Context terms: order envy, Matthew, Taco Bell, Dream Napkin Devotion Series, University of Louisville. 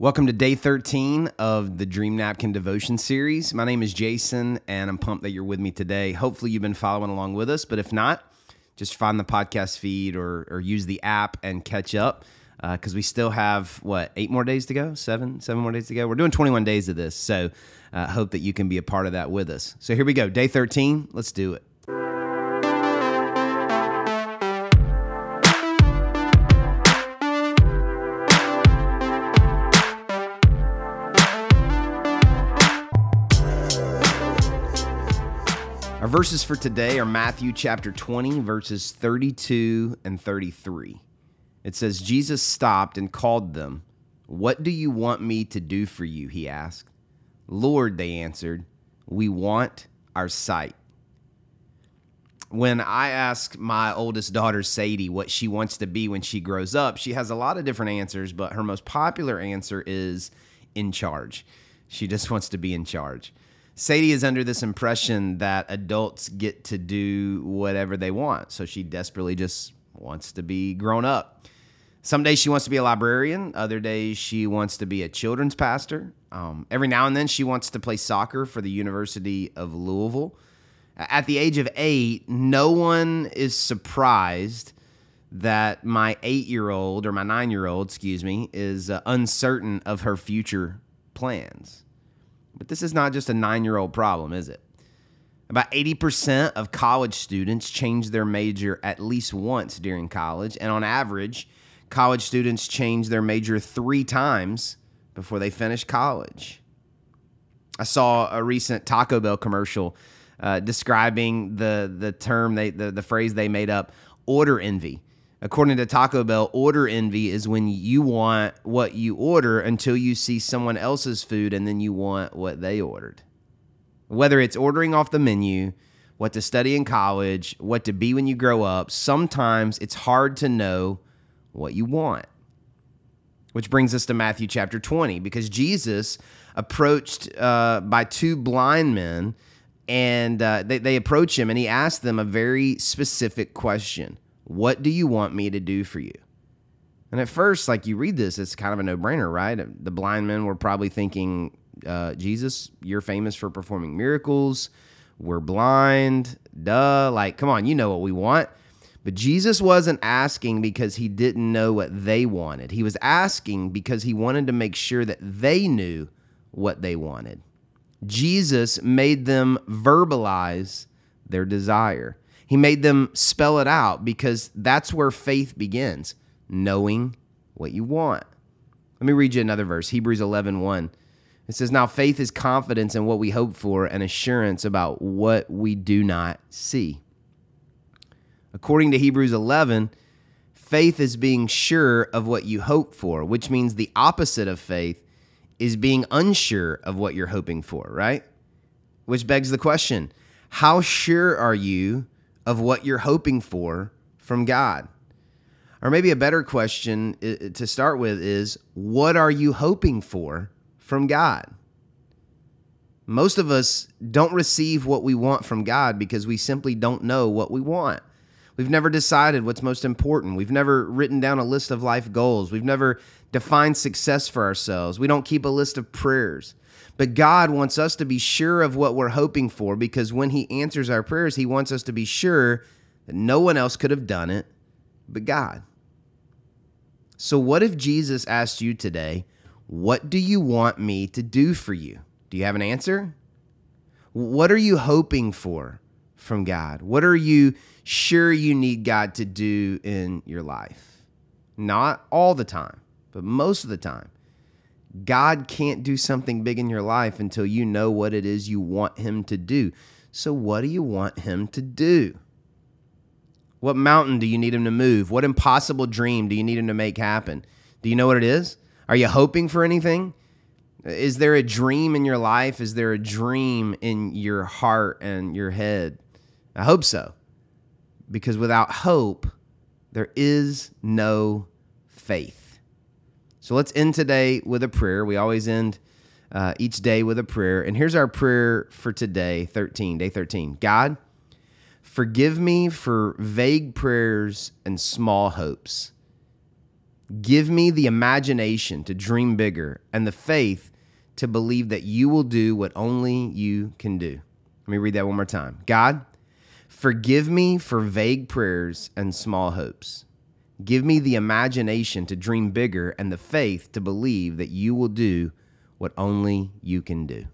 Welcome to day 13 of the Dream Napkin Devotion Series. My name is Jason, and I'm pumped that you're with me today. Hopefully you've been following along with us, but if not, just find the podcast feed or use the app and catch up because we still have, eight more days to go? Seven more days to go? We're doing 21 days of this, so I hope that you can be a part of that with us. So here we go, day 13. Let's do it. Our verses for today are Matthew chapter 20, verses 32 and 33. It says, Jesus stopped and called them. "What do you want me to do for you?" he asked. "Lord," they answered, "we want our sight." When I ask my oldest daughter, Sadie, what she wants to be when she grows up, she has a lot of different answers, but her most popular answer is in charge. She just wants to be in charge. Sadie is under this impression that adults get to do whatever they want, so she desperately just wants to be grown up. Some days she wants to be a librarian. Other days she wants to be a children's pastor. Every now and then she wants to play soccer for the University of Louisville. At the age of 8, no one is surprised that my 8-year-old, or my 9-year-old, is uncertain of her future plans. But this is not just a 9-year-old problem, is it? About 80% of college students change their major at least once during college, and on average, college students change their major 3 times before they finish college. I saw a recent Taco Bell commercial describing the phrase they made up, order envy. According to Taco Bell, order envy is when you want what you order until you see someone else's food and then you want what they ordered. Whether it's ordering off the menu, what to study in college, what to be when you grow up, sometimes it's hard to know what you want. Which brings us to Matthew chapter 20, because Jesus approached by 2 blind men, and they approach him, and he asked them a very specific question. What do you want me to do for you? And at first, you read this, it's kind of a no-brainer, right? The blind men were probably thinking, Jesus, you're famous for performing miracles. We're blind. Duh. Come on, you know what we want. But Jesus wasn't asking because he didn't know what they wanted. He was asking because he wanted to make sure that they knew what they wanted. Jesus made them verbalize their desire. He made them spell it out because that's where faith begins, knowing what you want. Let me read you another verse, Hebrews 11:1. It says, "Now faith is confidence in what we hope for and assurance about what we do not see." According to Hebrews 11, faith is being sure of what you hope for, which means the opposite of faith is being unsure of what you're hoping for, right? Which begs the question, how sure are you of what you're hoping for from God? Or maybe a better question to start with is, what are you hoping for from God? Most of us don't receive what we want from God because we simply don't know what we want. We've never decided what's most important. We've never written down a list of life goals. We've never defined success for ourselves. We don't keep a list of prayers. But God wants us to be sure of what we're hoping for because when he answers our prayers, he wants us to be sure that no one else could have done it but God. So what if Jesus asked you today, what do you want me to do for you? Do you have an answer? What are you hoping for from God? What are you sure you need God to do in your life? Not all the time, but most of the time. God can't do something big in your life until you know what it is you want him to do. So what do you want him to do? What mountain do you need him to move? What impossible dream do you need him to make happen? Do you know what it is? Are you hoping for anything? Is there a dream in your life? Is there a dream in your heart and your head? I hope so. Because without hope, there is no faith. So let's end today with a prayer. We always end each day with a prayer. And here's our prayer for today, day 13. God, forgive me for vague prayers and small hopes. Give me the imagination to dream bigger and the faith to believe that you will do what only you can do. Let me read that one more time. God, forgive me for vague prayers and small hopes. Give me the imagination to dream bigger and the faith to believe that you will do what only you can do.